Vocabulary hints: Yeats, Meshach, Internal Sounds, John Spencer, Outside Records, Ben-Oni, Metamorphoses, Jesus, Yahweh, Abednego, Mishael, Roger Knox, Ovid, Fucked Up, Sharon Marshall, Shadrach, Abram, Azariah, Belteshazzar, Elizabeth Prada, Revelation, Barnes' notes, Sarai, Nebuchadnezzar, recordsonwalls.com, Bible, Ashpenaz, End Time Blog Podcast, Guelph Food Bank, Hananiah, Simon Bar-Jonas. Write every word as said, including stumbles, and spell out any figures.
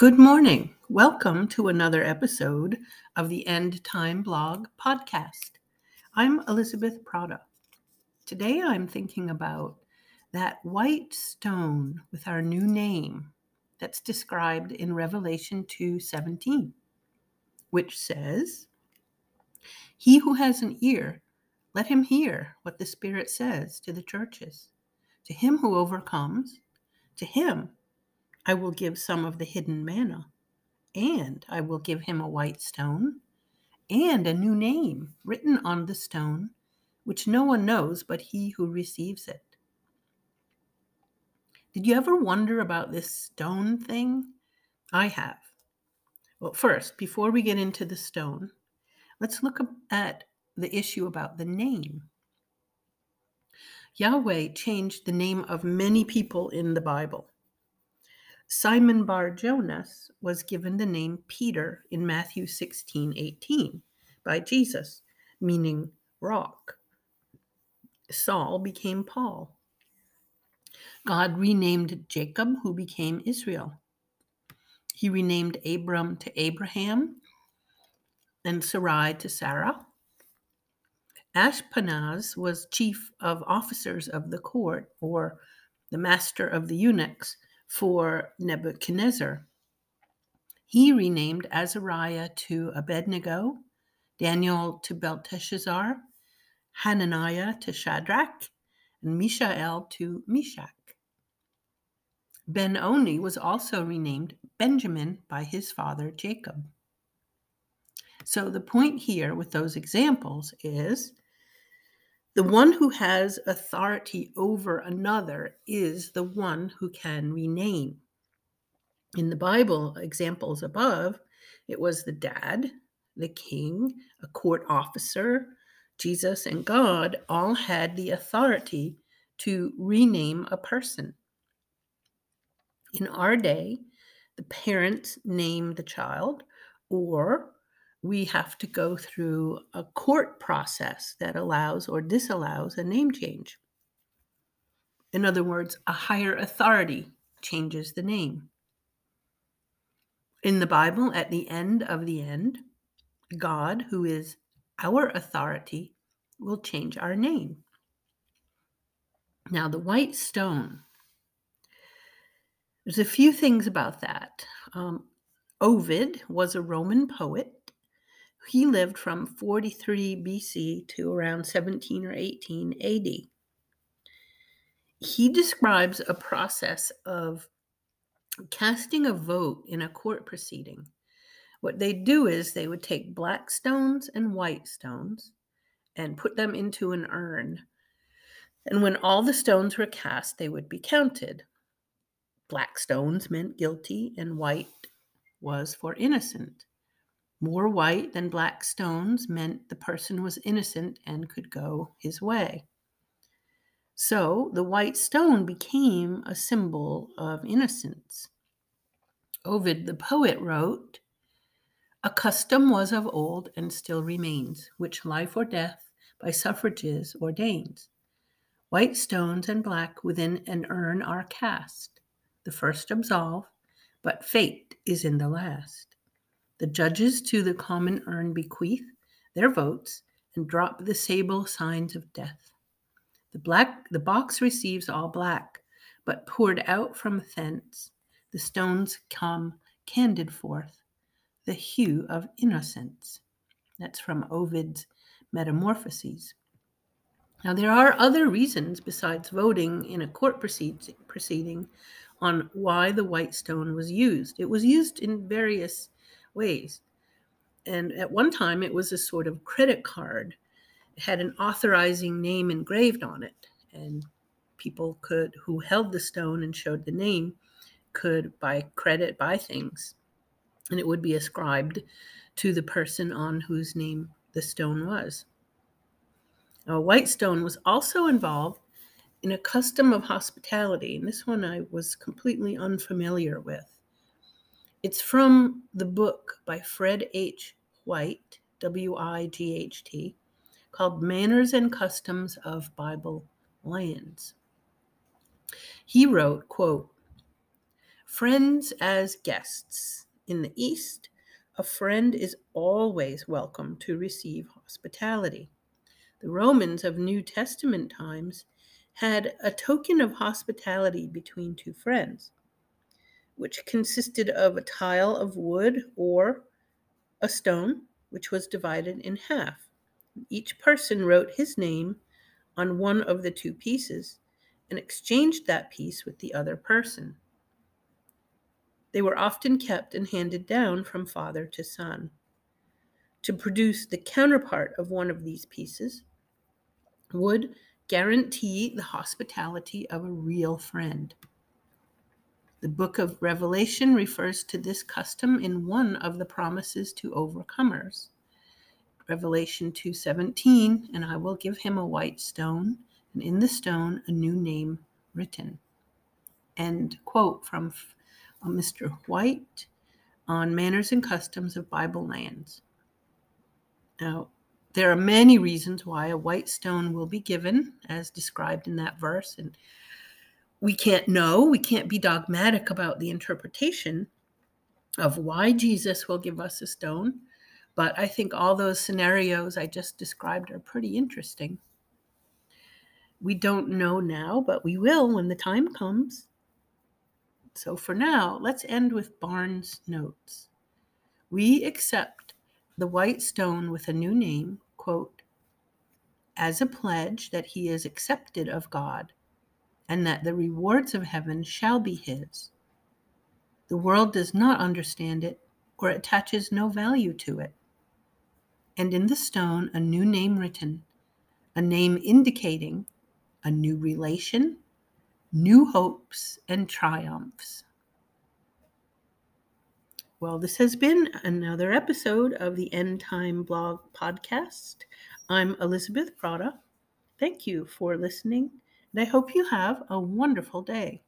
Good morning. Welcome to another episode of the End Time Blog Podcast. I'm Elizabeth Prada. Today I'm thinking about that white stone with our new name that's described in Revelation two seventeen, which says, "He who has an ear, let him hear what the Spirit says to the churches. To him who overcomes, to him I will give some of the hidden manna, and I will give him a white stone, and a new name written on the stone, which no one knows but he who receives it." Did you ever wonder about this stone thing? I have. Well, first, before we get into the stone, let's look at the issue about the name. Yahweh changed the name of many people in the Bible. Simon Bar-Jonas was given the name Peter in Matthew sixteen eighteen by Jesus, meaning rock. Saul became Paul. God renamed Jacob, who became Israel. He renamed Abram to Abraham and Sarai to Sarah. Ashpenaz was chief of officers of the court, or the master of the eunuchs, for Nebuchadnezzar. He renamed Azariah to Abednego, Daniel to Belteshazzar, Hananiah to Shadrach, and Mishael to Meshach. Ben-Oni was also renamed Benjamin by his father Jacob. So the point here with those examples is, the one who has authority over another is the one who can rename. In the Bible examples above, it was the dad, the king, a court officer, Jesus, and God all had the authority to rename a person. In our day, the parents name the child, or we have to go through a court process that allows or disallows a name change. In other words, a higher authority changes the name. In the Bible, at the end of the end, God, who is our authority, will change our name. Now, the white stone. There's a few things about that. Um, Ovid was a Roman poet. He lived from forty-three B C to around seventeen or eighteen A D. He describes a process of casting a vote in a court proceeding. What they do is they would take black stones and white stones and put them into an urn. And when all the stones were cast, they would be counted. Black stones meant guilty, and white was for innocent. More white than black stones meant the person was innocent and could go his way. So the white stone became a symbol of innocence. Ovid the poet wrote, "A custom was of old and still remains, which life or death by suffrages ordains. White stones and black within an urn are cast. The first absolve, but fate is in the last. The judges to the common urn bequeath their votes and drop the sable signs of death. The black, the box receives all black, but poured out from thence, the stones come candid forth, the hue of innocence." That's from Ovid's Metamorphoses. Now, there are other reasons besides voting in a court proceed, proceeding on why the white stone was used. It was used in various ways. And at one time, it was a sort of credit card. It had an authorizing name engraved on it. And people could, who held the stone and showed the name, could by credit buy things. And it would be ascribed to the person on whose name the stone was. Now, a white stone was also involved in a custom of hospitality. And this one I was completely unfamiliar with. It's from the book by Fred H. White, W I G H T, called Manners and Customs of Bible Lands. He wrote, quote, Friends as guests. In the East, a friend is always welcome to receive hospitality. The Romans of New Testament times had a token of hospitality between two friends, which consisted of a tile of wood or a stone, which was divided in half. Each person wrote his name on one of the two pieces and exchanged that piece with the other person. They were often kept and handed down from father to son. To produce the counterpart of one of these pieces would guarantee the hospitality of a real friend. The book of Revelation refers to this custom in one of the promises to overcomers. Revelation two seventeen, and I will give him a white stone, and in the stone a new name written. End quote from Mister White on Manners and Customs of Bible Lands. Now, there are many reasons why a white stone will be given, as described in that verse, and we can't know, we can't be dogmatic about the interpretation of why Jesus will give us a stone, but I think all those scenarios I just described are pretty interesting. We don't know now, but we will when the time comes. So for now, let's end with Barnes' notes. We accept the white stone with a new name, quote, as a pledge that he is accepted of God and that the rewards of heaven shall be his. The world does not understand it or attaches no value to it. And in the stone, a new name written, a name indicating a new relation, new hopes and triumphs. Well, this has been another episode of the End Time Blog Podcast. I'm Elizabeth Prada. Thank you for listening, and I hope you have a wonderful day.